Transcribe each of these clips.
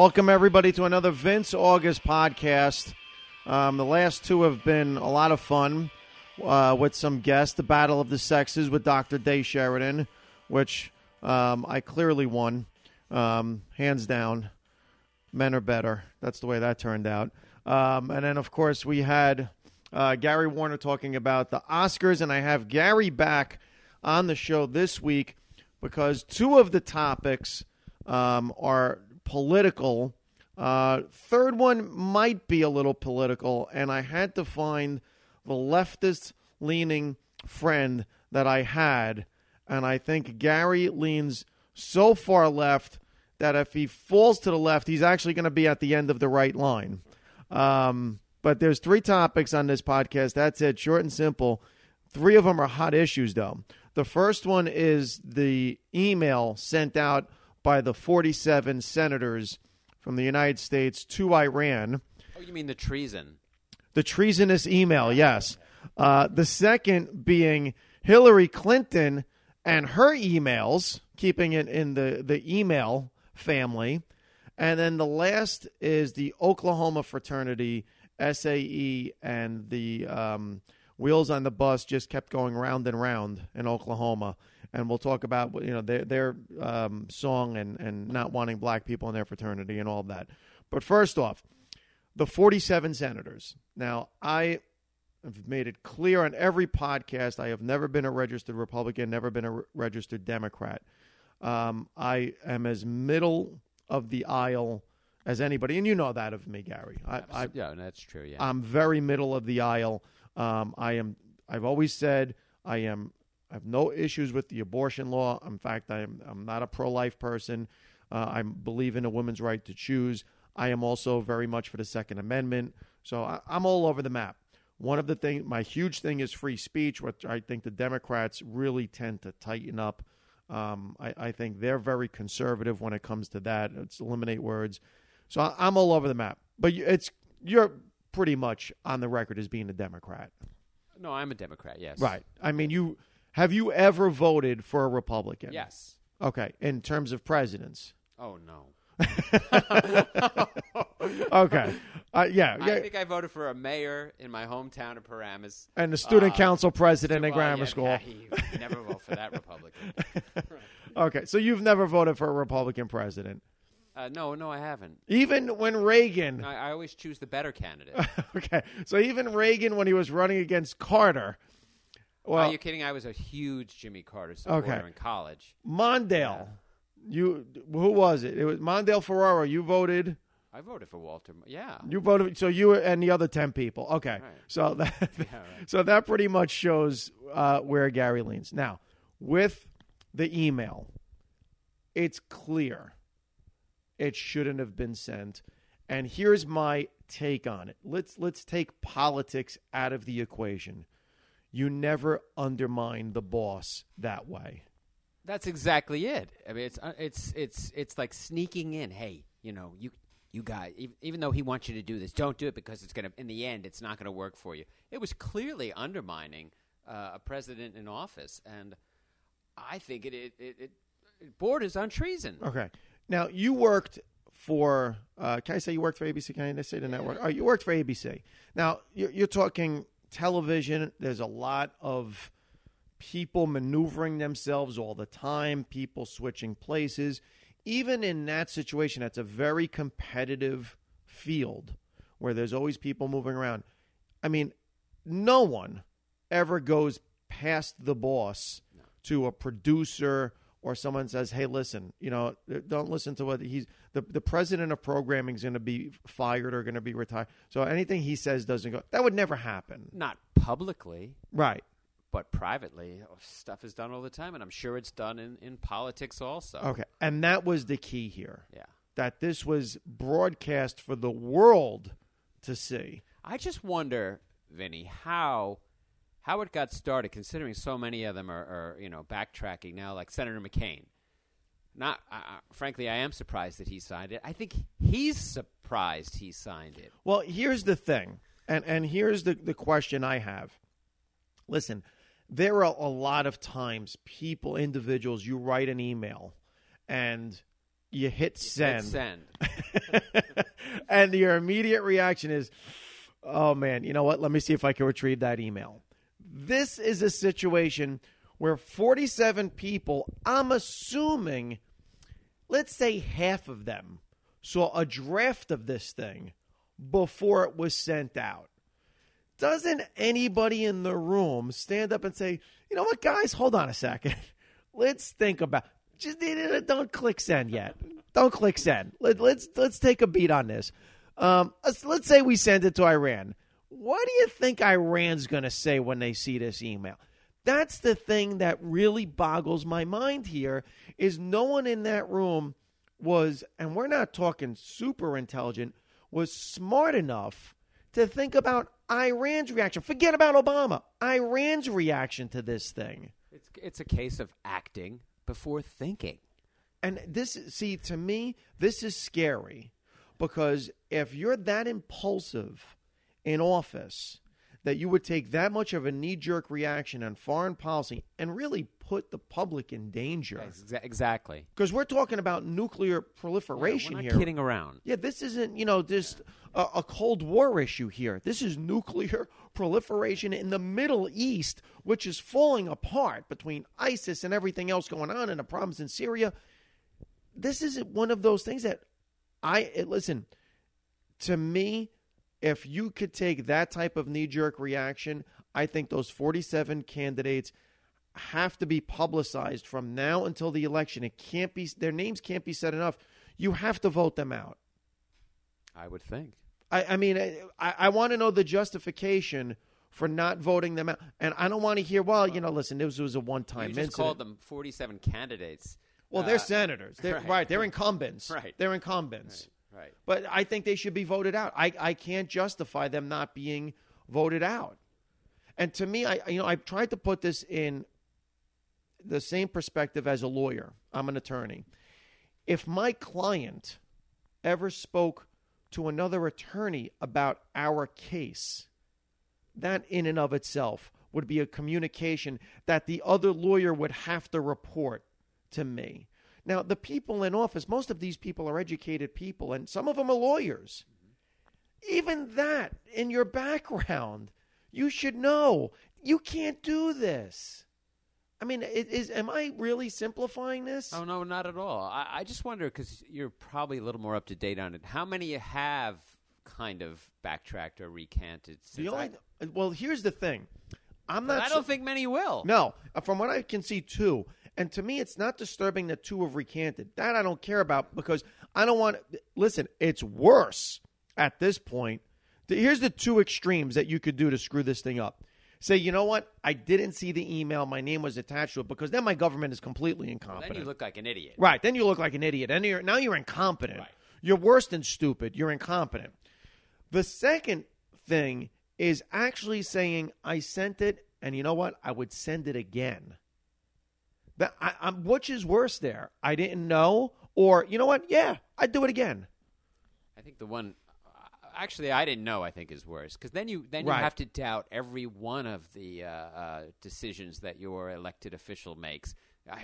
Welcome, everybody, to another Vince August podcast. The last two have been a lot of fun with some guests. The Battle of the Sexes with Dr. Day Sheridan, which I clearly won, hands down. Men are better. That's the way that turned out. And then, of course, we had Gary Warner talking about the Oscars, and I have Gary back on the show this week because two of the topics are political. Third one might be a little political, and I had to find the leftist-leaning friend that I had, and I think Gary leans so far left that if he falls to the left, he's actually going to be at the end of the right line. But there's three topics on this podcast. That's it, short and simple. Three of them are hot issues, though. The first one is the email sent out by the 47 senators from the United States to Iran. Oh, you mean the treason? The treasonous email, yes. The second being Hillary Clinton and her emails, keeping it in the email family. And then the last is the Oklahoma fraternity, SAE, and the wheels on the bus just kept going round and round in Oklahoma. And we'll talk about, you know, their song and not wanting black people in their fraternity and all that. But first off, the 47 senators. Now, I have made it clear on every podcast I have never been a registered Republican, never been a registered Democrat. I am as middle of the aisle as anybody, and you know that of me, Gary. Yeah, that's true. Yeah, I'm very middle of the aisle. I've always said I am. I have no issues with the abortion law. In fact, I'm not a pro-life person. I believe in a woman's right to choose. I am also very much for the Second Amendment. So I'm all over the map. One of the things, my huge thing, is free speech, which I think the Democrats really tend to tighten up. I think they're very conservative when it comes to that. It's eliminate words. So I'm all over the map. But you're pretty much on the record as being a Democrat. No, I'm a Democrat, yes. Right. I mean, have you ever voted for a Republican? Yes. Okay. In terms of presidents? Oh, no. Okay. Yeah. I think I voted for a mayor in my hometown of Paramus. And the student council president at grammar school. Yeah, he never voted for that Republican. Okay. So you've never voted for a Republican president? No, I haven't. Even when Reagan. I always choose the better candidate. Okay. So even Reagan, when he was running against Carter. Well, are you kidding? I was a huge Jimmy Carter supporter in college. Mondale. Yeah. Who was it? It was Mondale Ferraro. You voted. I voted for Walter. Yeah. You voted. So you and the other 10 people. Okay. Right. So that, so that pretty much shows where Gary leans. Now, with the email, it's clear it shouldn't have been sent. And here's my take on it. Let's take politics out of the equation. You never undermine the boss that way. That's exactly it. I mean, it's like sneaking in. Hey, you know, you guys, even though he wants you to do this, don't do it because it's gonna. In the end, it's not gonna work for you. It was clearly undermining a president in office, and I think it borders on treason. Okay. Now you worked for. Can I say you worked for ABC? Can I say the network? Oh, you worked for ABC. Now you're talking. Television, there's a lot of people maneuvering themselves all the time, people switching places. Even in that situation, that's a very competitive field where there's always people moving around. I mean, no one ever goes past the boss to a producer or someone says, hey, listen, you know, don't listen to what the president of programming is going to be fired or going to be retired. So anything he says doesn't go. That would never happen. Not publicly. Right. But privately, stuff is done all the time. And I'm sure it's done in politics also. Okay. And that was the key here. Yeah. That this was broadcast for the world to see. I just wonder, Vinny, how it got started, considering so many of them are you know, backtracking now, like Senator McCain. Not frankly, I am surprised that he signed it. I think he's surprised he signed it. Well, here's the thing, and here's the question I have. Listen, there are a lot of times people, individuals, you write an email, and you hit send. And your immediate reaction is, oh, man, you know what? Let me see if I can retrieve that email. This is a situation where 47 people, I'm assuming, let's say half of them, saw a draft of this thing before it was sent out. Doesn't anybody in the room stand up and say, you know what, guys, hold on a second. Let's think about just don't click send yet. Don't click send. Let's take a beat on this. Let's say we send it to Iran. What do you think Iran's going to say when they see this email? That's the thing that really boggles my mind here is no one in that room was, and we're not talking super intelligent, was smart enough to think about Iran's reaction. Forget about Obama. Iran's reaction to this thing. It's a case of acting before thinking. And this, see, to me, this is scary because if you're that impulsive in office that you would take that much of a knee-jerk reaction on foreign policy and really put the public in danger. Exactly. Because we're talking about nuclear proliferation here. We're not kidding around. Yeah, this isn't, you know, just a Cold War issue here. This is nuclear proliferation in the Middle East, which is falling apart between ISIS and everything else going on and the problems in Syria. This is one of those things that listen, to me, if you could take that type of knee-jerk reaction, I think those 47 candidates have to be publicized from now until the election. It can't be, their names can't be said enough. You have to vote them out. I would think. I mean, I want to know the justification for not voting them out. And I don't want to hear, well, you know, listen, this was a one-time incident. You just called them 47 candidates. Well, they're senators. They're, right. They're incumbents. Right. They're incumbents. Right. Right. But I think they should be voted out. I can't justify them not being voted out. And to me, I've tried to put this in the same perspective as a lawyer. I'm an attorney. If my client ever spoke to another attorney about our case, that in and of itself would be a communication that the other lawyer would have to report to me. Now, the people in office, most of these people are educated people, and some of them are lawyers. Even that, in your background, you should know. You can't do this. I mean, am I really simplifying this? Oh, no, not at all. I just wonder, because you're probably a little more up to date on it, how many have kind of backtracked or recanted? Well, here's the thing. I don't think many will. No. From what I can see, two. And to me, it's not disturbing that two have recanted. That I don't care about because I don't want – listen, it's worse at this point. Here's the two extremes that you could do to screw this thing up. Say, you know what? I didn't see the email. My name was attached to it because then my government is completely incompetent. Then you look like an idiot. Right. Then you look like an idiot. And now you're incompetent. Right. You're worse than stupid. You're incompetent. The second thing is actually saying I sent it and you know what? I would send it again. Which is worse there? I didn't know, or you know what? Yeah, I'd do it again. I think the one actually I didn't know I think is worse because then you have to doubt every one of the decisions that your elected official makes.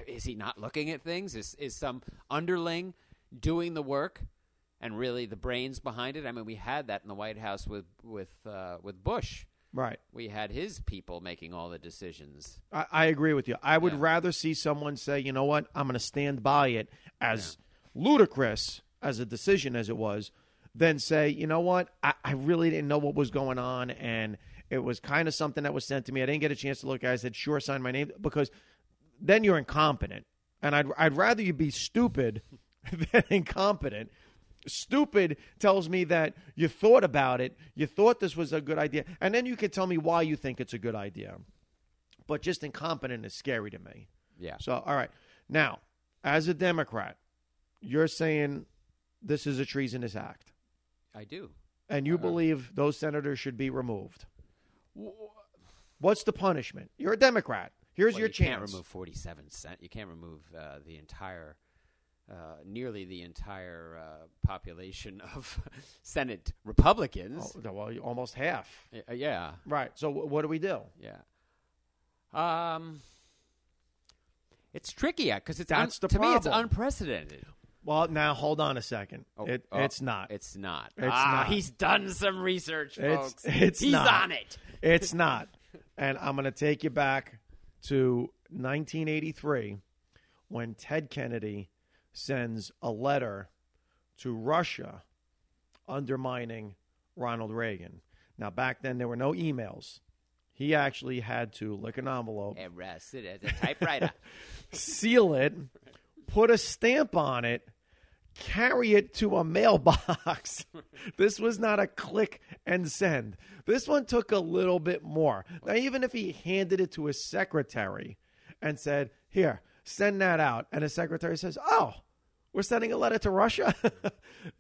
Is he not looking at things? Is some underling doing the work and really the brains behind it? I mean, we had that in the White House with Bush. Right. We had his people making all the decisions. I agree with you. I would rather see someone say, you know what, I'm going to stand by it as ludicrous as a decision as it was, than say, you know what, I really didn't know what was going on, and it was kind of something that was sent to me. I didn't get a chance to look at it. I said, sure, sign my name, because then you're incompetent. And I'd rather you be stupid than incompetent. Stupid tells me that you thought about it, you thought this was a good idea, and then you can tell me why you think it's a good idea. But just incompetent is scary to me. Yeah. So, all right. Now, as a Democrat, you're saying this is a treasonous act. I do. And you believe those senators should be removed. What's the punishment? You're a Democrat. Here's your chance. You can't remove 47 senators. You can't remove the entire... nearly the entire population of Senate Republicans. Oh, well, almost half. Yeah. Right. So what do we do? Yeah. It's tricky because to me it's unprecedented. Well, now hold on a second. It's not. He's done some research, folks. He's on it. It's not. And I'm going to take you back to 1983 when Ted Kennedy sends a letter to Russia undermining Ronald Reagan. Now, back then, there were no emails. He actually had to lick an envelope. And rest it as a typewriter. Seal it, put a stamp on it, carry it to a mailbox. This was not a click and send. This one took a little bit more. Now, even if he handed it to his secretary and said, here, send that out. And his secretary says, oh, we're sending a letter to Russia?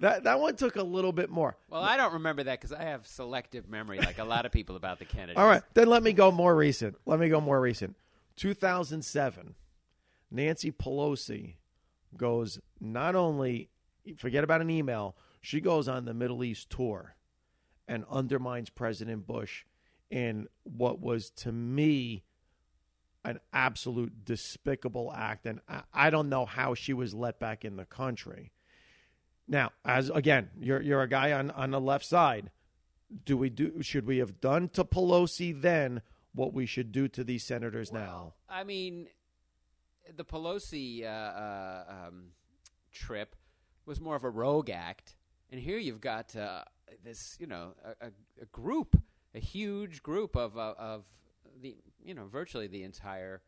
that one took a little bit more. Well, I don't remember that because I have selective memory like a lot of people about the Kennedys. All right. Then let me go more recent. 2007, Nancy Pelosi goes not only, forget about an email, she goes on the Middle East tour and undermines President Bush in what was, to me, an absolute despicable act, and I don't know how she was let back in the country. Now, as again, you're a guy on the left side. Should we have done to Pelosi then what we should do to these senators now? I mean, the Pelosi trip was more of a rogue act, and here you've got this, a group, a huge group of the. Virtually the entire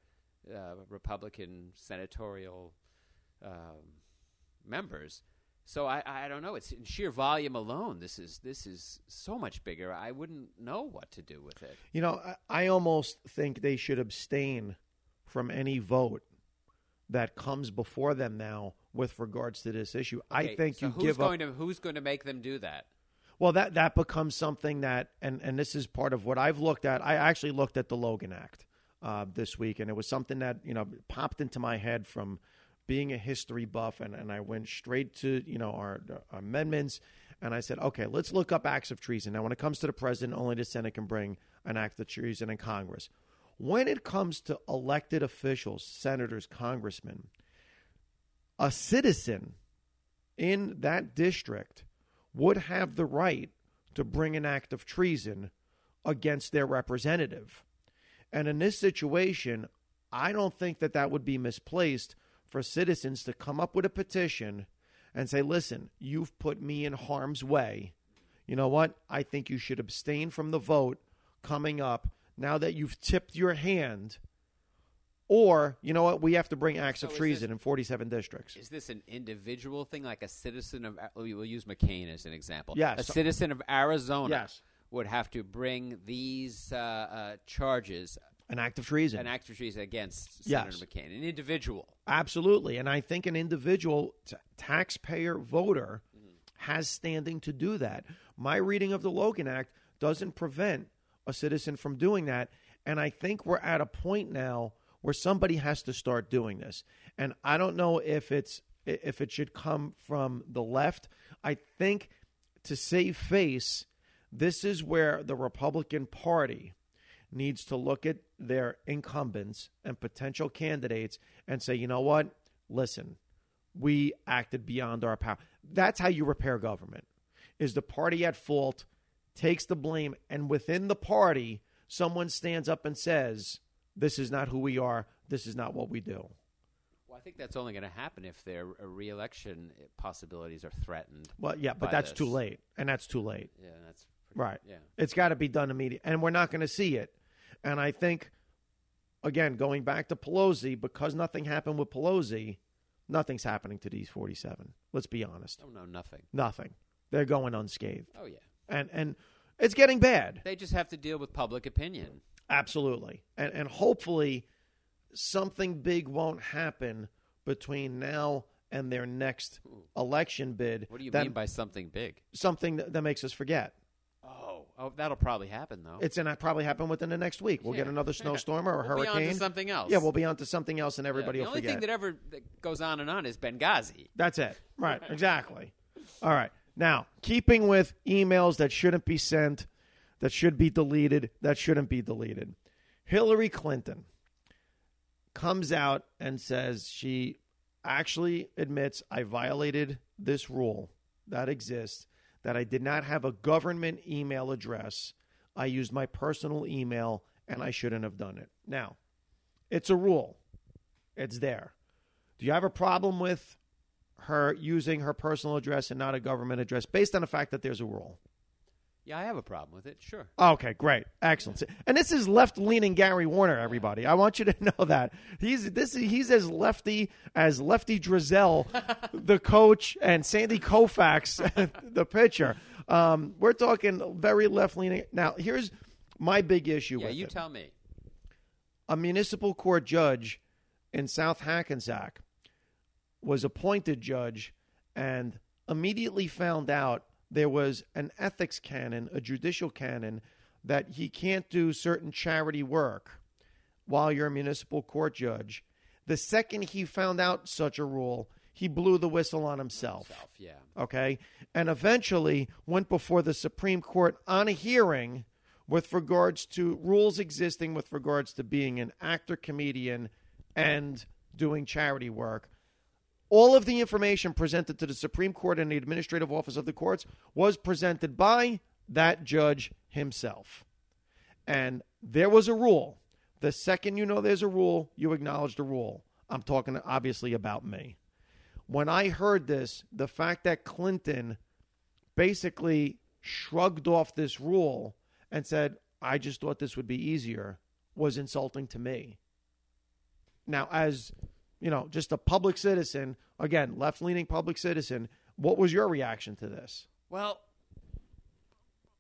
Republican senatorial members. So I don't know. It's in sheer volume alone. This is so much bigger. I wouldn't know what to do with it. I almost think they should abstain from any vote that comes before them now with regards to this issue. Okay, I think so. Who's going to make them do that? Well, that becomes something that, and this is part of what I've looked at. I actually looked at the Logan Act this week, and it was something that, popped into my head from being a history buff, and I went straight to, our amendments, and I said, okay, let's look up acts of treason. Now, when it comes to the president, only the Senate can bring an act of treason in Congress. When it comes to elected officials, senators, congressmen, a citizen in that district would have the right to bring an act of treason against their representative. And in this situation, I don't think that would be misplaced for citizens to come up with a petition and say, listen, you've put me in harm's way. You know what? I think you should abstain from the vote coming up now that you've tipped your hand. Or, you know what, we have to bring acts of treason in 47 districts. Is this an individual thing, like a citizen of – we'll use McCain as an example. Yes. A citizen of Arizona would have to bring these charges – an act of treason. An act of treason against Senator McCain, an individual. Absolutely. And I think an individual taxpayer voter has standing to do that. My reading of the Logan Act doesn't prevent a citizen from doing that, and I think we're at a point now – where somebody has to start doing this. And I don't know if it should come from the left. I think to save face, this is where the Republican Party needs to look at their incumbents and potential candidates and say, you know what? Listen, we acted beyond our power. That's how you repair government, is the party at fault takes the blame, and within the party, someone stands up and says, this is not who we are. This is not what we do. Well, I think that's only going to happen if their re-election possibilities are threatened. Well, yeah, but that's too late, and that's too late. Yeah, that's pretty, right. Yeah, it's got to be done immediately, and we're not going to see it. And I think, again, going back to Pelosi, because nothing happened with Pelosi, nothing's happening to these 47. Let's be honest. Oh no, nothing. Nothing. They're going unscathed. Oh yeah, and it's getting bad. They just have to deal with public opinion. Absolutely. And hopefully something big won't happen between now and their next election bid. What do you mean by something big? Something that makes us forget. Oh, that'll probably happen, though. It's going to probably happen within the next week. We'll get another snowstorm or a hurricane. We'll be on to something else. Yeah, we'll be on to something else, and everybody will forget. The only thing that goes on and on is Benghazi. That's it. Right, exactly. All right. Now, keeping with emails that shouldn't be sent, that should be deleted, that shouldn't be deleted. Hillary Clinton comes out and says she actually admits I violated this rule that exists, that I did not have a government email address. I used my personal email and I shouldn't have done it. Now, it's a rule. It's there. Do you have a problem with her using her personal address and not a government address based on the fact that there's a rule? Yeah, I have a problem with it. Sure. Okay, great. Excellent. Yeah. And this is left-leaning Gary Warner, everybody. I want you to know that. He's as lefty Drizel, the coach, and Sandy Koufax, the pitcher. We're talking very left-leaning. Now, here's my big issue with it. Yeah, you tell me. A municipal court judge in South Hackensack was appointed judge and immediately found out there was an ethics canon, a judicial canon, that he can't do certain charity work while you're a municipal court judge. The second he found out such a rule, he blew the whistle on himself. Yeah. Okay? And eventually went before the Supreme Court on a hearing with regards to rules existing with regards to being an actor, comedian, and doing charity work. All of the information presented to the Supreme Court and the Administrative Office of the Courts was presented by that judge himself. And there was a rule. The second you know there's a rule, you acknowledge the rule. I'm talking obviously about me. When I heard this, the fact that Clinton basically shrugged off this rule and said, I just thought this would be easier, was insulting to me. Now, as you know, just a public citizen, again, left-leaning public citizen, what was your reaction to this? Well,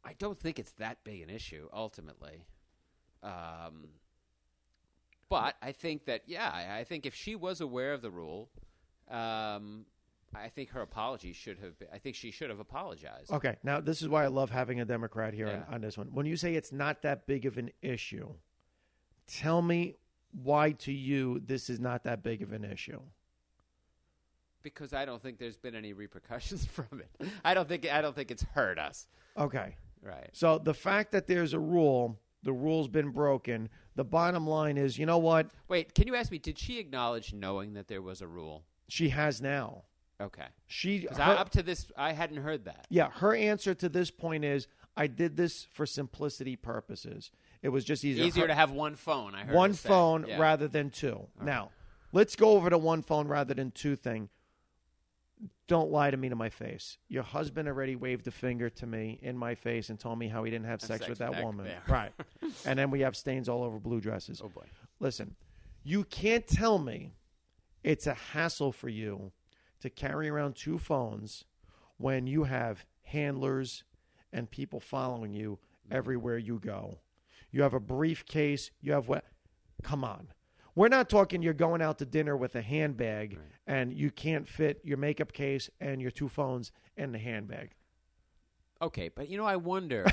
I don't think it's that big an issue, ultimately. But I think that, I think if she was aware of the rule, I think her apology should have been, I think she should have apologized. Okay, now this is why I love having a Democrat here on this one. When you say it's not that big of an issue, tell me why to you this is not that big of an issue. Because I don't think there's been any repercussions from it. I don't think it's hurt us. Okay. Right. So the fact that there's a rule, the rule's been broken. The bottom line is, you know what? Wait, can you ask me, did she acknowledge knowing that there was a rule? She has now. Okay. Up to this, I hadn't heard that. Yeah, her answer to this point is, I did this for simplicity purposes. It was just easier to have one phone. I heard one phone rather than two. Right. Now, let's go over to one phone rather than two thing. Don't lie to me to my face. Your husband already waved a finger to me in my face and told me how he didn't have sex with that woman. There. Right. And then we have stains all over blue dresses. Oh boy. Listen, you can't tell me it's a hassle for you to carry around two phones when you have handlers and people following you everywhere you go. You have a briefcase. You have what? Come on. We're not talking you're going out to dinner with a handbag and you can't fit your makeup case and your two phones in the handbag. Okay, but you know, I wonder.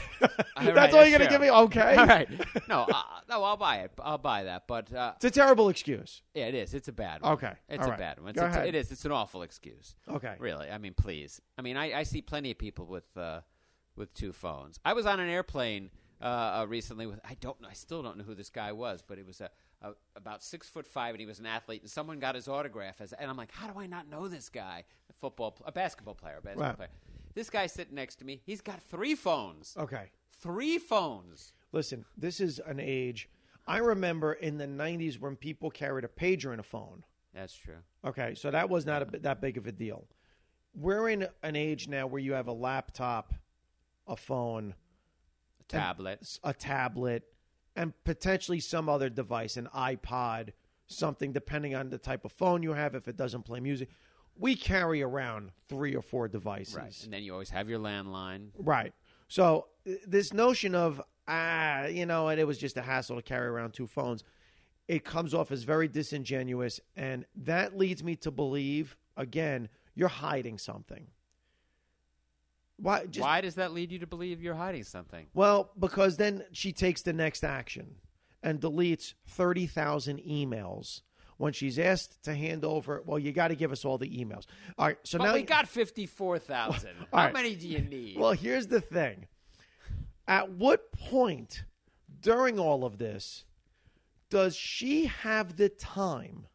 That's all you're going to give me? Okay. All right. No, I'll buy it. I'll buy that. But it's a terrible excuse. Yeah, it is. It's a bad one. Okay. It's a bad one. It is. It's an awful excuse. Okay. Really. I mean, please. I mean, I see plenty of people with two phones. I was on an airplane recently with, I still don't know who this guy was, but it was about 6'5", and he was an athlete, and someone got his autograph, and I'm like, how do I not know this guy? A basketball player. This guy's sitting next to me. He's got three phones. Okay. Three phones. Listen, this is an age. I remember in the 90s when people carried a pager and a phone. That's true. Okay, so that was not that big of a deal. We're in an age now where you have a laptop, a phone, a tablet, and potentially some other device, an iPod, something, depending on the type of phone you have, if it doesn't play music. We carry around 3 or 4 devices. Right. And then you always have your landline. Right. So this notion of, and it was just a hassle to carry around two phones, it comes off as very disingenuous. And that leads me to believe, again, you're hiding something. Why does that lead you to believe you're hiding something? Well, because then she takes the next action and deletes 30,000 emails when she's asked to hand over. Well, you got to give us all the emails. All right. So now we got 54,000. How many do you need? Well, here's the thing. At what point during all of this does she have the time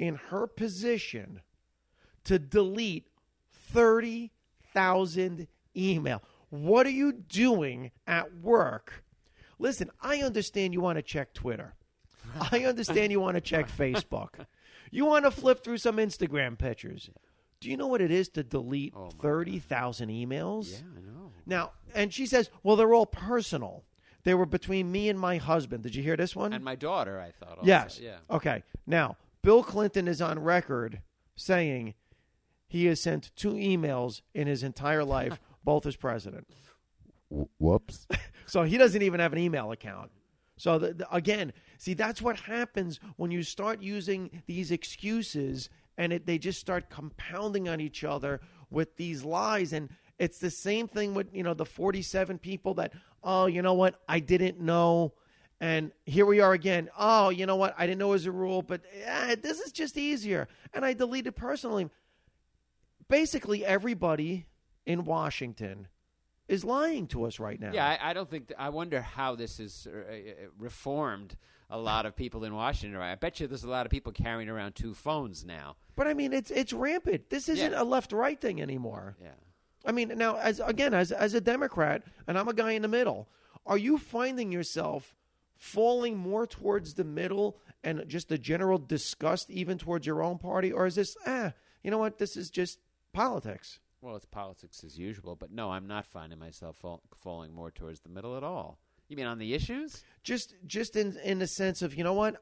in her position to delete 30,000 email. What are you doing at work? Listen, I understand you want to check Twitter. I understand you want to check Facebook. You want to flip through some Instagram pictures. Do you know what it is to delete 30,000 emails? Yeah, I know. Now, and she says, well, they're all personal. They were between me and my husband. Did you hear this one? And my daughter, I thought. Also. Yes. Yeah. Okay. Now, Bill Clinton is on record saying he has sent 2 emails in his entire life, both as president. Whoops. So he doesn't even have an email account. So, again, see, that's what happens when you start using these excuses and they just start compounding on each other with these lies. And it's the same thing with, you know, the 47 people that, oh, you know what, I didn't know. And here we are again. Oh, you know what, I didn't know it was a rule, but this is just easier. And I deleted personally. Basically, everybody in Washington is lying to us right now. Yeah, I don't think I wonder how this is reformed a lot of people in Washington. Right? I bet you there's a lot of people carrying around 2 phones now. But, I mean, it's rampant. This isn't a left-right thing anymore. Yeah. I mean, now, as a Democrat, and I'm a guy in the middle, are you finding yourself falling more towards the middle and just the general disgust even towards your own party? Or is this, you know what, this is just politics? Well, it's politics as usual, but no, I'm not finding myself falling more towards the middle at all. You mean on the issues? Just in the sense of, you know what,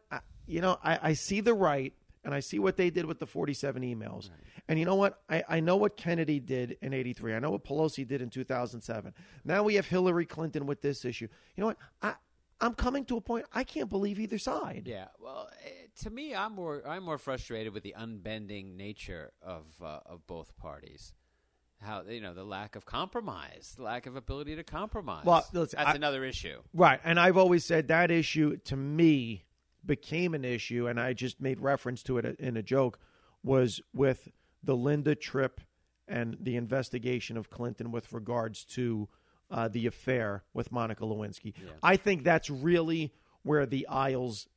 I see the right, and I see what they did with the 47 emails. Right. And you know what? I know what Kennedy did in 83. I know what Pelosi did in 2007. Now we have Hillary Clinton with this issue. You know what? I'm coming to a point I can't believe either side. Yeah. Well, to me, I'm more frustrated with the unbending nature of both parties. How, you know, the lack of compromise, the lack of ability to compromise. Well, listen, that's another issue. Right. And I've always said that issue to me became an issue, and I just made reference to it in a joke, was with the Linda Tripp and the investigation of Clinton with regards to the affair with Monica Lewinsky. Yeah. I think that's really where the aisles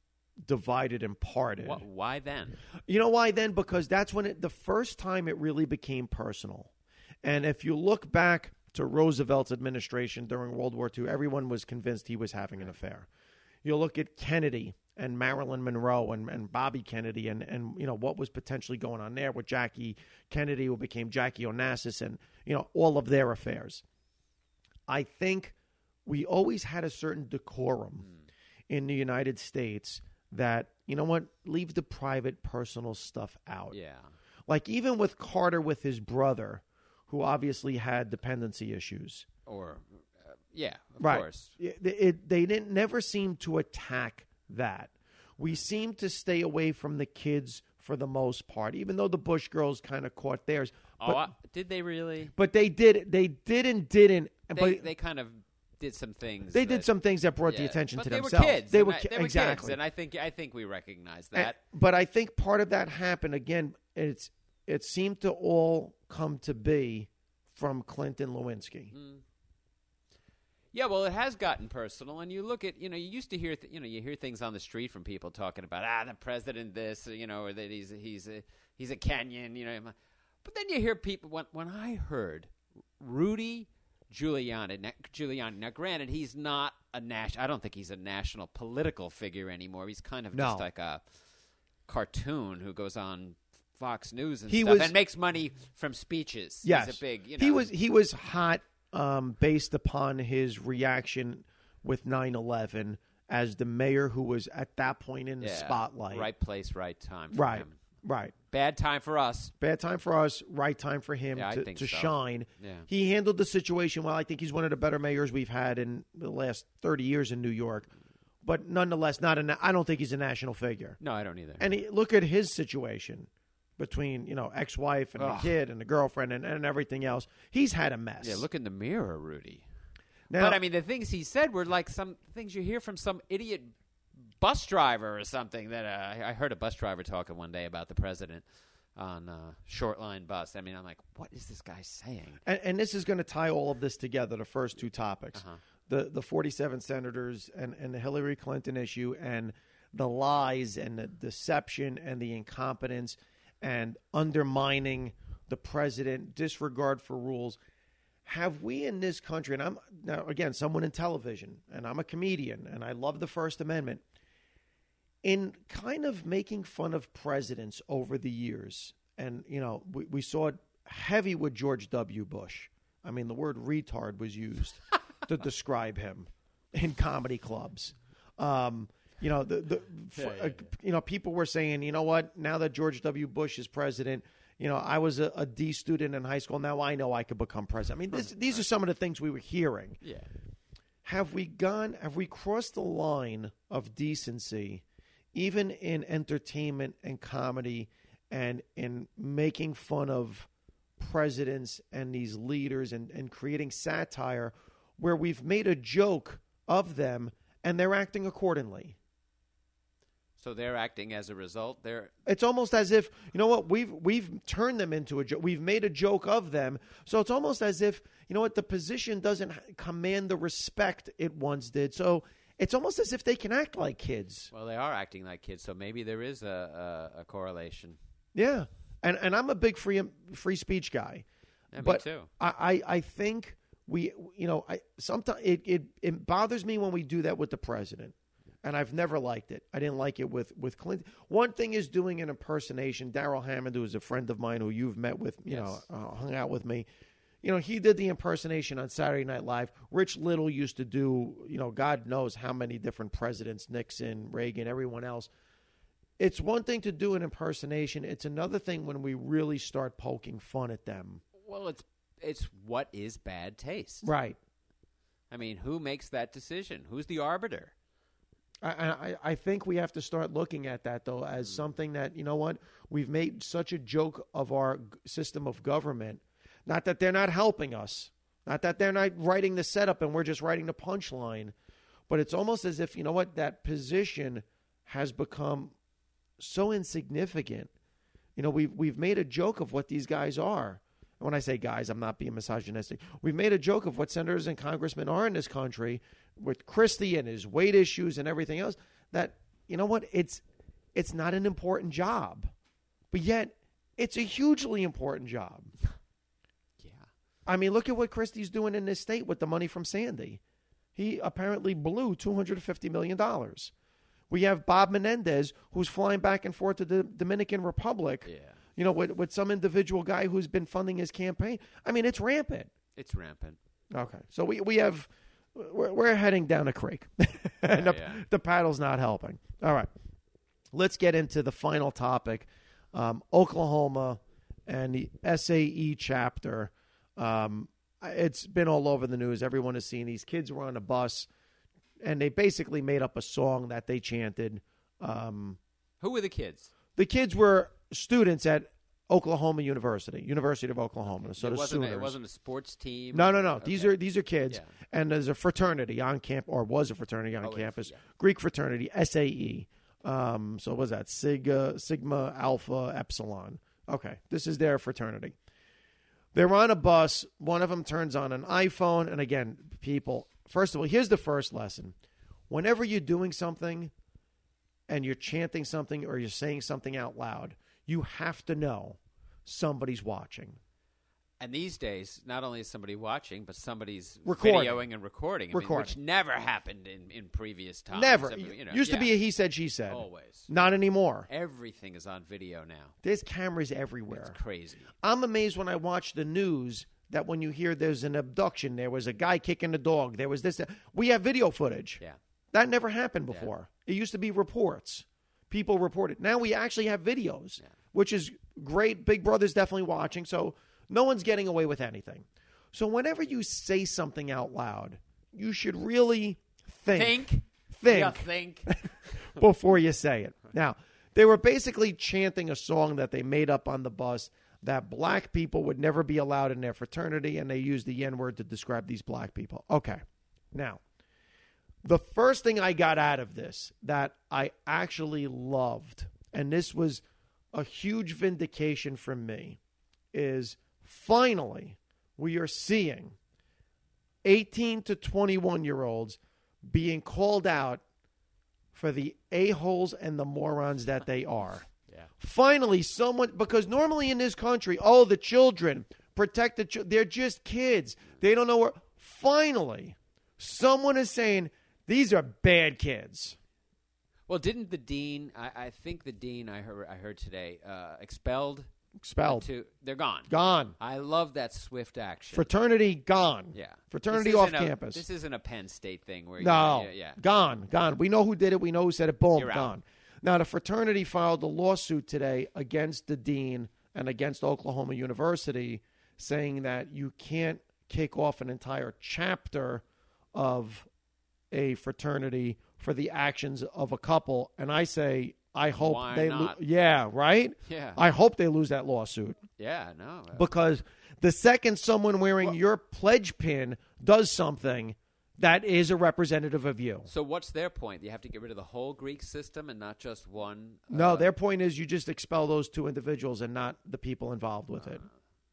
divided and parted. Why then? You know why then? Because that's when the first time it really became personal. And if you look back to Roosevelt's administration during World War II, everyone was convinced he was having an affair. You look at Kennedy and Marilyn Monroe and Bobby Kennedy and you know what was potentially going on there with Jackie Kennedy, who became Jackie Onassis, and you know all of their affairs. I think we always had a certain decorum in the United States that, you know what, leave the private personal stuff out. Yeah. Like even with Carter with his brother, who obviously had dependency issues. Or of course. They never seemed to attack that. We seem to stay away from the kids for the most part, even though the Bush girls kind of caught theirs. Did they really? But they did. They did and didn't. But they kind of did some things. They did some things that brought the attention to themselves. But they were kids. They were kids, and I think we recognize that. But I think part of that happened again. It seemed to all come to be from Clinton Lewinsky. Mm. Yeah, well, it has gotten personal, and you look at, you know, you used to hear, you hear things on the street from people talking about, the president this, you know, or that he's a Kenyan, you know. But then you hear people, when I heard Rudy Giuliani, now granted, he's not I don't think he's a national political figure anymore. He's kind of just like a cartoon who goes on Fox News and makes money from speeches. Yes. He's a big, you know. He was hot. Based upon his reaction with 9/11 as the mayor who was at that point in the spotlight. Right place, right time for him. Right. Bad time for us. Bad time for us, right time for him to shine. Yeah. He handled the situation well. I think he's one of the better mayors we've had in the last 30 years in New York. But nonetheless, I don't think he's a national figure. No, I don't either. And look at his situation between, you know, ex-wife and the kid and the girlfriend and everything else. He's had a mess. Yeah, look in the mirror, Rudy. Now, but, I mean, the things he said were like some things you hear from some idiot bus driver or something that I heard a bus driver talking one day about the president on a short line bus. I mean, I'm like, what is this guy saying? And this is going to tie all of this together, the first 2 topics, the 47 senators and the Hillary Clinton issue and the lies and the deception and the incompetence and undermining the president, disregard for rules. Have we in this country, and I'm, now again, someone in television, and I'm a comedian, and I love the First Amendment, in kind of making fun of presidents over the years, and, you know, we saw it heavy with George W. Bush. I mean, the word retard was used to describe him in comedy clubs. You know, you know, people were saying, you know what, now that George W. Bush is president, you know, I was a D student in high school. Now I know I could become president. I mean, these are some of the things we were hearing. Yeah. Have we crossed the line of decency, even in entertainment and comedy and in making fun of presidents and these leaders and creating satire where we've made a joke of them and they're acting accordingly? So they're acting as a result. It's almost as if, you know what, we've turned them into a joke. We've made a joke of them. So it's almost as if, you know what, the position doesn't command the respect it once did. So it's almost as if they can act like kids. Well, they are acting like kids. So maybe there is a correlation. Yeah. And I'm a big free speech guy. Yeah, but me too. I think we, you know, sometimes it bothers me when we do that with the president. And I've never liked it. I didn't like it with Clinton. One thing is doing an impersonation. Darrell Hammond, who is a friend of mine who you've met with, you know, hung out with me. You know, he did the impersonation on Saturday Night Live. Rich Little used to do, you know, God knows how many different presidents, Nixon, Reagan, everyone else. It's one thing to do an impersonation. It's another thing when we really start poking fun at them. Well, it's what is bad taste. Right. I mean, who makes that decision? Who's the arbiter? I think we have to start looking at that, though, as something that, you know what, we've made such a joke of our system of government. Not that they're not helping us. Not that they're not writing the setup and we're just writing the punchline. But it's almost as if, you know what, that position has become so insignificant. You know, we've made a joke of what these guys are. And when I say guys, I'm not being misogynistic. We've made a joke of what senators and congressmen are in this country, with Christie and his weight issues and everything else, that, you know what, it's not an important job, but yet it's a hugely important job. Yeah. I mean, look at what Christie's doing in this state with the money from Sandy. He apparently blew $250 million. We have Bob Menendez, who's flying back and forth to the Dominican Republic, yeah, you know, with some individual guy who's been funding his campaign. I mean, it's rampant. It's rampant. Okay. So we have... We're heading down a creek. The paddle's not helping. All right. Let's get into the final topic, Oklahoma and the SAE chapter. It's been all over the news. Everyone has seen these kids were on a bus, and they basically made up a song that they chanted. Who were the kids? The kids were students at Oklahoma University of Oklahoma. Okay. So it wasn't a sports team. No. Okay. These are kids, yeah. And there's a fraternity on campus, or was a fraternity on campus. Yeah. Greek fraternity, SAE. So what was that? Sigma Alpha Epsilon. Okay, this is their fraternity. They're on a bus. One of them turns on an iPhone, and again, people. First of all, here's the first lesson: whenever you're doing something, and you're chanting something, or you're saying something out loud, you have to know somebody's watching. And these days, not only is somebody watching, but somebody's videoing and recording. I mean, which never happened in previous times. Never. Used to be a he said, she said. Always. Not anymore. Everything is on video now. There's cameras everywhere. It's crazy. I'm amazed when I watch the news that when you hear there's an abduction, there was a guy kicking a dog, there was this. We have video footage. Yeah. That never happened before. Yeah. It used to be reports. People report it. Now we actually have videos, which is great. Big Brother's definitely watching, so no one's getting away with anything. So whenever you say something out loud, you should really think before you say it. Now, they were basically chanting a song that they made up on the bus that black people would never be allowed in their fraternity, and they used the N-word to describe these black people. Okay, now. The first thing I got out of this that I actually loved, and this was a huge vindication for me, is finally we are seeing 18 to 21-year-olds being called out for the a-holes and the morons that they are. Yeah. Finally, someone, because normally in this country, oh, the children, protect the children. They're just kids. They don't know where. Finally, someone is saying, these are bad kids. Well, didn't the dean, I think the dean I heard today, expelled. They're gone. Gone. I love that swift action. Fraternity gone. Yeah. Fraternity off campus. This isn't a Penn State thing where yeah. Gone. We know who did it. We know who said it. Boom. Gone. Now, the fraternity filed a lawsuit today against the dean and against Oklahoma University saying that you can't kick off an entire chapter of a fraternity for the actions of a couple. And I say, I hope I hope they lose that lawsuit. Yeah, no. Because the second someone wearing your pledge pin does something that is a representative of you. So what's their point? You have to get rid of the whole Greek system and not just one? No, their point is you just expel those two individuals and not the people involved with it.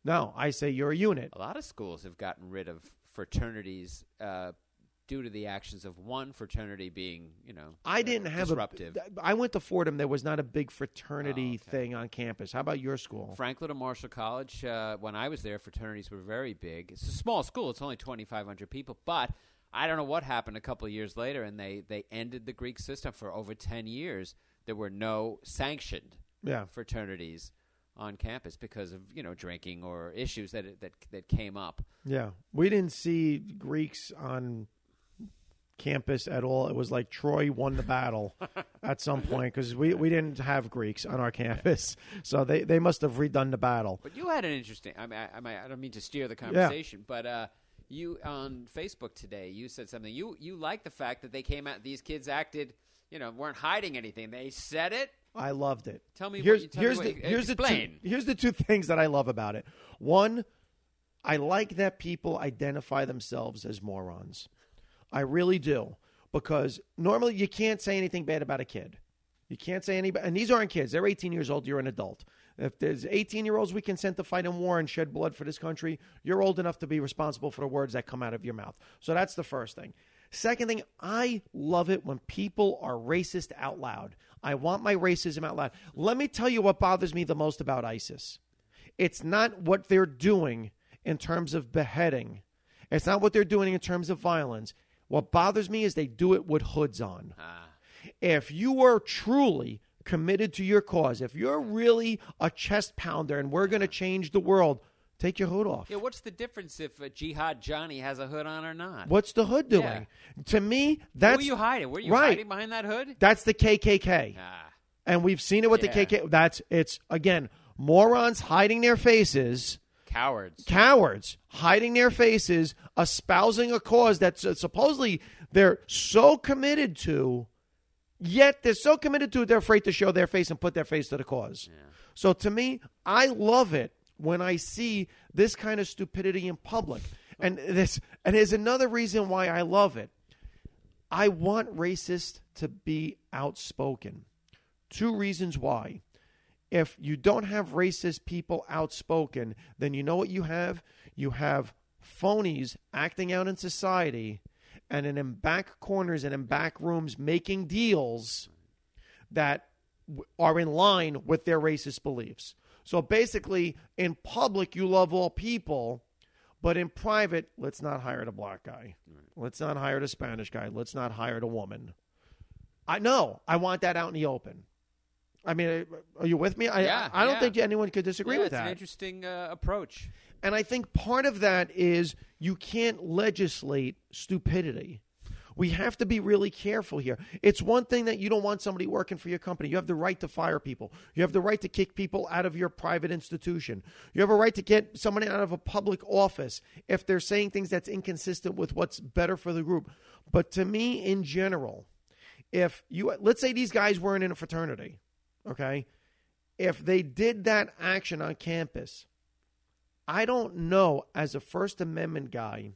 No, I say you're a unit. A lot of schools have gotten rid of fraternities due to the actions of one fraternity being, disruptive. I went to Fordham. There was not a big fraternity thing on campus. How about your school? Franklin and Marshall College, when I was there, fraternities were very big. It's a small school. It's only 2,500 people. But I don't know what happened a couple of years later, and they ended the Greek system. For over 10 years, there were no sanctioned fraternities on campus because of drinking or issues that came up. Yeah. We didn't see Greeks on campus at all. It was like Troy won the battle at some point because we didn't have Greeks on our campus, so they must have redone the battle. But you had an interesting, I don't mean to steer the conversation, but you on Facebook today, you said something. You liked the fact that they came out, these kids acted, weren't hiding anything. They said it. I loved it. Here's the two things that I love about it. One, I like that people identify themselves as morons. I really do, because normally you can't say anything bad about a kid. You can't say anybody, and these aren't kids. They're 18 years old. You're an adult. If there's 18-year-olds we consent to fight in war and shed blood for this country, you're old enough to be responsible for the words that come out of your mouth. So that's the first thing. Second thing, I love it when people are racist out loud. I want my racism out loud. Let me tell you what bothers me the most about ISIS. It's not what they're doing in terms of beheading. It's not what they're doing in terms of violence. What bothers me is they do it with hoods on. If you are truly committed to your cause, if you're really a chest pounder and we're going to change the world, take your hood off. Yeah, what's the difference if Jihad Johnny has a hood on or not? What's the hood doing? Yeah. To me, that's... Were you hiding? Were you hiding behind that hood? That's the KKK. And we've seen it with the KKK. It's, again, morons hiding their faces... Cowards hiding their faces, espousing a cause that supposedly they're so committed to, yet they're so committed to it, they're afraid to show their face and put their face to the cause. Yeah. So to me, I love it when I see this kind of stupidity in public. And here's another reason why I love it. I want racists to be outspoken. Two reasons why. If you don't have racist people outspoken, then you know what you have? You have phonies acting out in society and in back corners and in back rooms making deals that are in line with their racist beliefs. So basically, in public, you love all people, but in private, let's not hire the black guy. Let's not hire the Spanish guy. Let's not hire the woman. I want that out in the open. I mean, are you with me? I don't think anyone could disagree with that. It's an interesting approach. And I think part of that is you can't legislate stupidity. We have to be really careful here. It's one thing that you don't want somebody working for your company. You have the right to fire people. You have the right to kick people out of your private institution. You have a right to get somebody out of a public office if they're saying things that's inconsistent with what's better for the group. But to me, in general, let's say these guys weren't in a fraternity. Okay, if they did that action on campus, I don't know as a First Amendment guy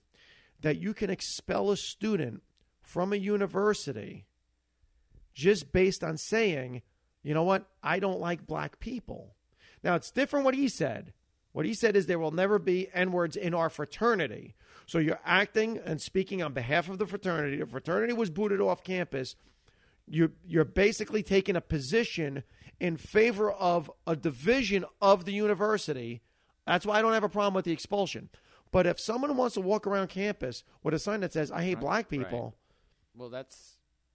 that you can expel a student from a university just based on saying, you know what, I don't like black people. Now, it's different what he said. What he said is there will never be N-words in our fraternity. So you're acting and speaking on behalf of the fraternity. The fraternity was booted off campus. You're basically taking a position in favor of a division of the university. That's why I don't have a problem with the expulsion. But if someone wants to walk around campus with a sign that says, I hate black people. Right. Well,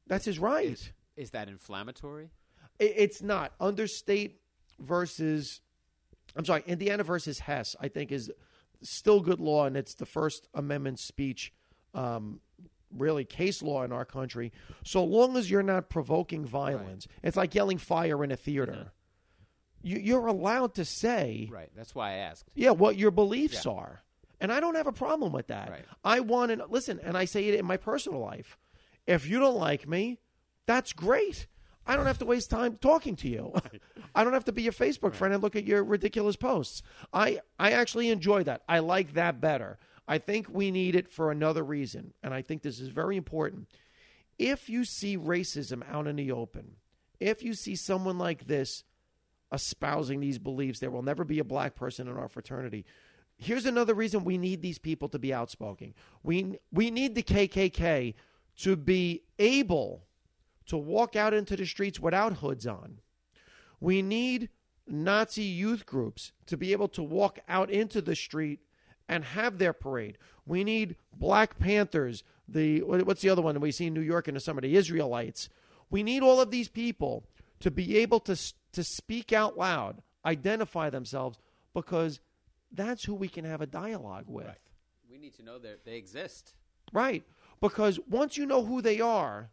that's his right. Is that inflammatory? It's not. Under State versus, I'm sorry, Indiana versus Hess, I think is still good law. And it's the First Amendment speech, really case law in our country. So long as you're not provoking violence, it's like yelling fire in a theater. Mm-hmm. You're allowed to say. Right. That's why I asked. Yeah. What your beliefs are. And I don't have a problem with that. Right. I want to listen. And I say it in my personal life. If you don't like me, that's great. I don't have to waste time talking to you. I don't have to be your Facebook friend and look at your ridiculous posts. I actually enjoy that. I like that better. I think we need it for another reason. And I think this is very important. If you see racism out in the open, if you see someone like this espousing these beliefs, there will never be a black person in our fraternity. Here's another reason we need these people to be outspoken. We need the KKK to be able to walk out into the streets without hoods on. We need Nazi youth groups to be able to walk out into the street and have their parade. We need Black Panthers, what's the other one that we see in New York in the summer, the Israelites. We need all of these people to be able to speak out loud, identify themselves, because that's who we can have a dialogue with. Right. We need to know that they exist. Right, because once you know who they are,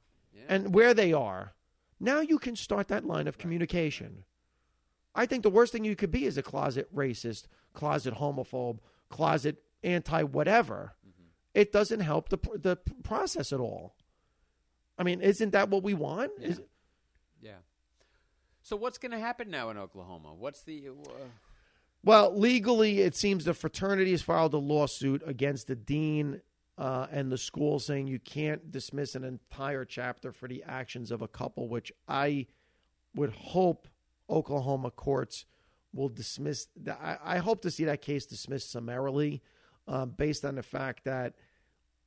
and where they are, now you can start that line of communication. I think the worst thing you could be is a closet racist, closet homophobe, closet anti-whatever. Mm-hmm. It doesn't help the process at all. I mean, isn't that what we want? Yeah. So what's going to happen now in Oklahoma? What's the... Well, legally, it seems the fraternity has filed a lawsuit against the dean and the school saying you can't dismiss an entire chapter for the actions of a couple, which I would hope Oklahoma courts will dismiss. I hope to see that case dismissed summarily based on the fact that,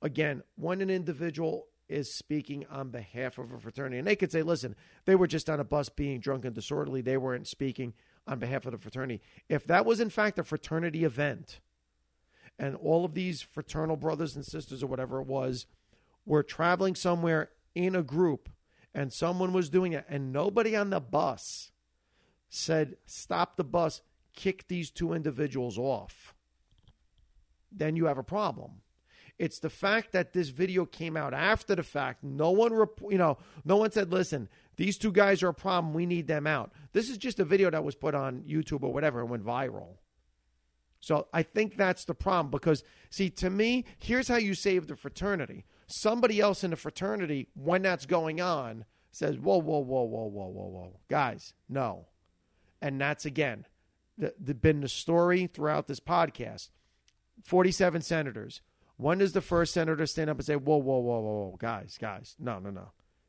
again, when an individual is speaking on behalf of a fraternity, and they could say, listen, they were just on a bus being drunk and disorderly. They weren't speaking on behalf of the fraternity. If that was, in fact, a fraternity event, and all of these fraternal brothers and sisters or whatever it was were traveling somewhere in a group and someone was doing it and nobody on the bus said, stop the bus, kick these two individuals off, then you have a problem. It's the fact that this video came out after the fact. No one said, listen, these two guys are a problem. We need them out. This is just a video that was put on YouTube or whatever and went viral. So I think that's the problem because, see, to me, here's how you save the fraternity. Somebody else in the fraternity, when that's going on, says, whoa. Guys, no. And that's, again, been the story throughout this podcast. 47 senators. When does the first senator stand up and say, whoa, guys, no.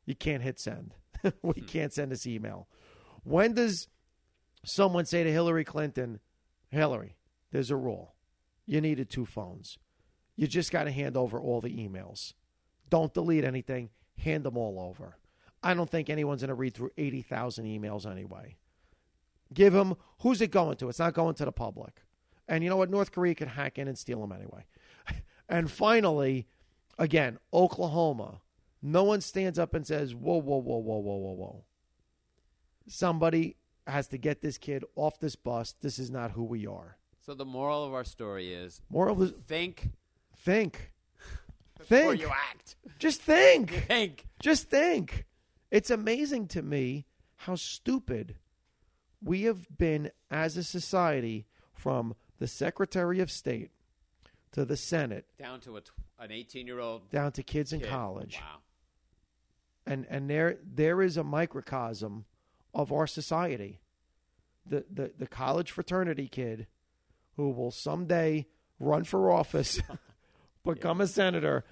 You can't hit send. We can't send this email. When does someone say to Hillary Clinton, Hillary, there's a rule. You needed two phones. You just got to hand over all the emails. Don't delete anything. Hand them all over. I don't think anyone's going to read through 80,000 emails anyway. Give them, who's it going to? It's not going to the public. And you know what? North Korea could hack in and steal them anyway. And finally, again, Oklahoma. No one stands up and says, whoa. Somebody has to get this kid off this bus. This is not who we are. So the moral of our story is think before you act. Just think. Just think. It's amazing to me how stupid we have been as a society, from the Secretary of State to the Senate down to an 18-year-old down to kids in college. Wow. And there is a microcosm of our society. The college fraternity kid who will someday run for office, become a senator.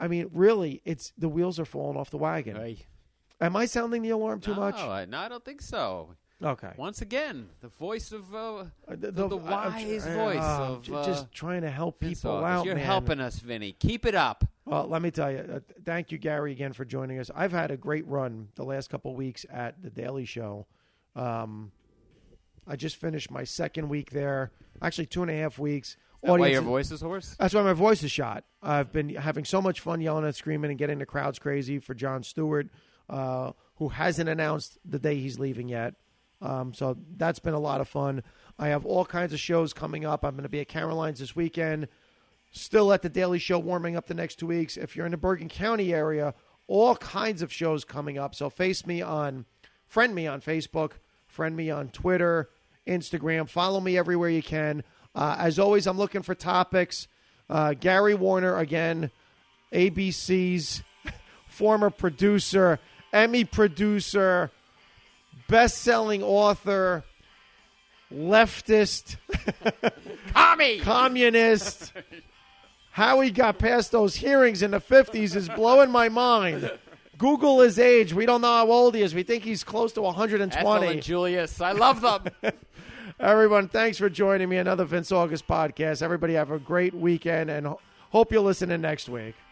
I mean, really, it's the wheels are falling off the wagon. Hey. Am I sounding the alarm too much? No, I don't think so. Okay. Once again, the voice of the wise voice of just trying to help people out. You're helping us, Vinny. Keep it up. Well, let me tell you, thank you, Gary, again for joining us. I've had a great run the last couple weeks at The Daily Show. I just finished my second week there, actually 2.5 weeks. That's why your voice is hoarse? That's why my voice is shot. I've been having so much fun yelling and screaming and getting the crowds crazy for Jon Stewart, who hasn't announced the day he's leaving yet. So that's been a lot of fun. I have all kinds of shows coming up. I'm going to be at Caroline's this weekend. Still at The Daily Show warming up the next 2 weeks. If you're in the Bergen County area, all kinds of shows coming up. So friend me on Facebook, friend me on Twitter, Instagram. Follow me everywhere you can. As always, I'm looking for topics. Gary Warner, again, ABC's former producer, Emmy producer, best-selling author, leftist, communist. How he got past those hearings in the 50s is blowing my mind. Google his age. We don't know how old he is. We think he's close to 120. Ethel and Julius. I love them. Everyone, thanks for joining me. Another Vince August podcast. Everybody have a great weekend, and hope you'll listen in next week.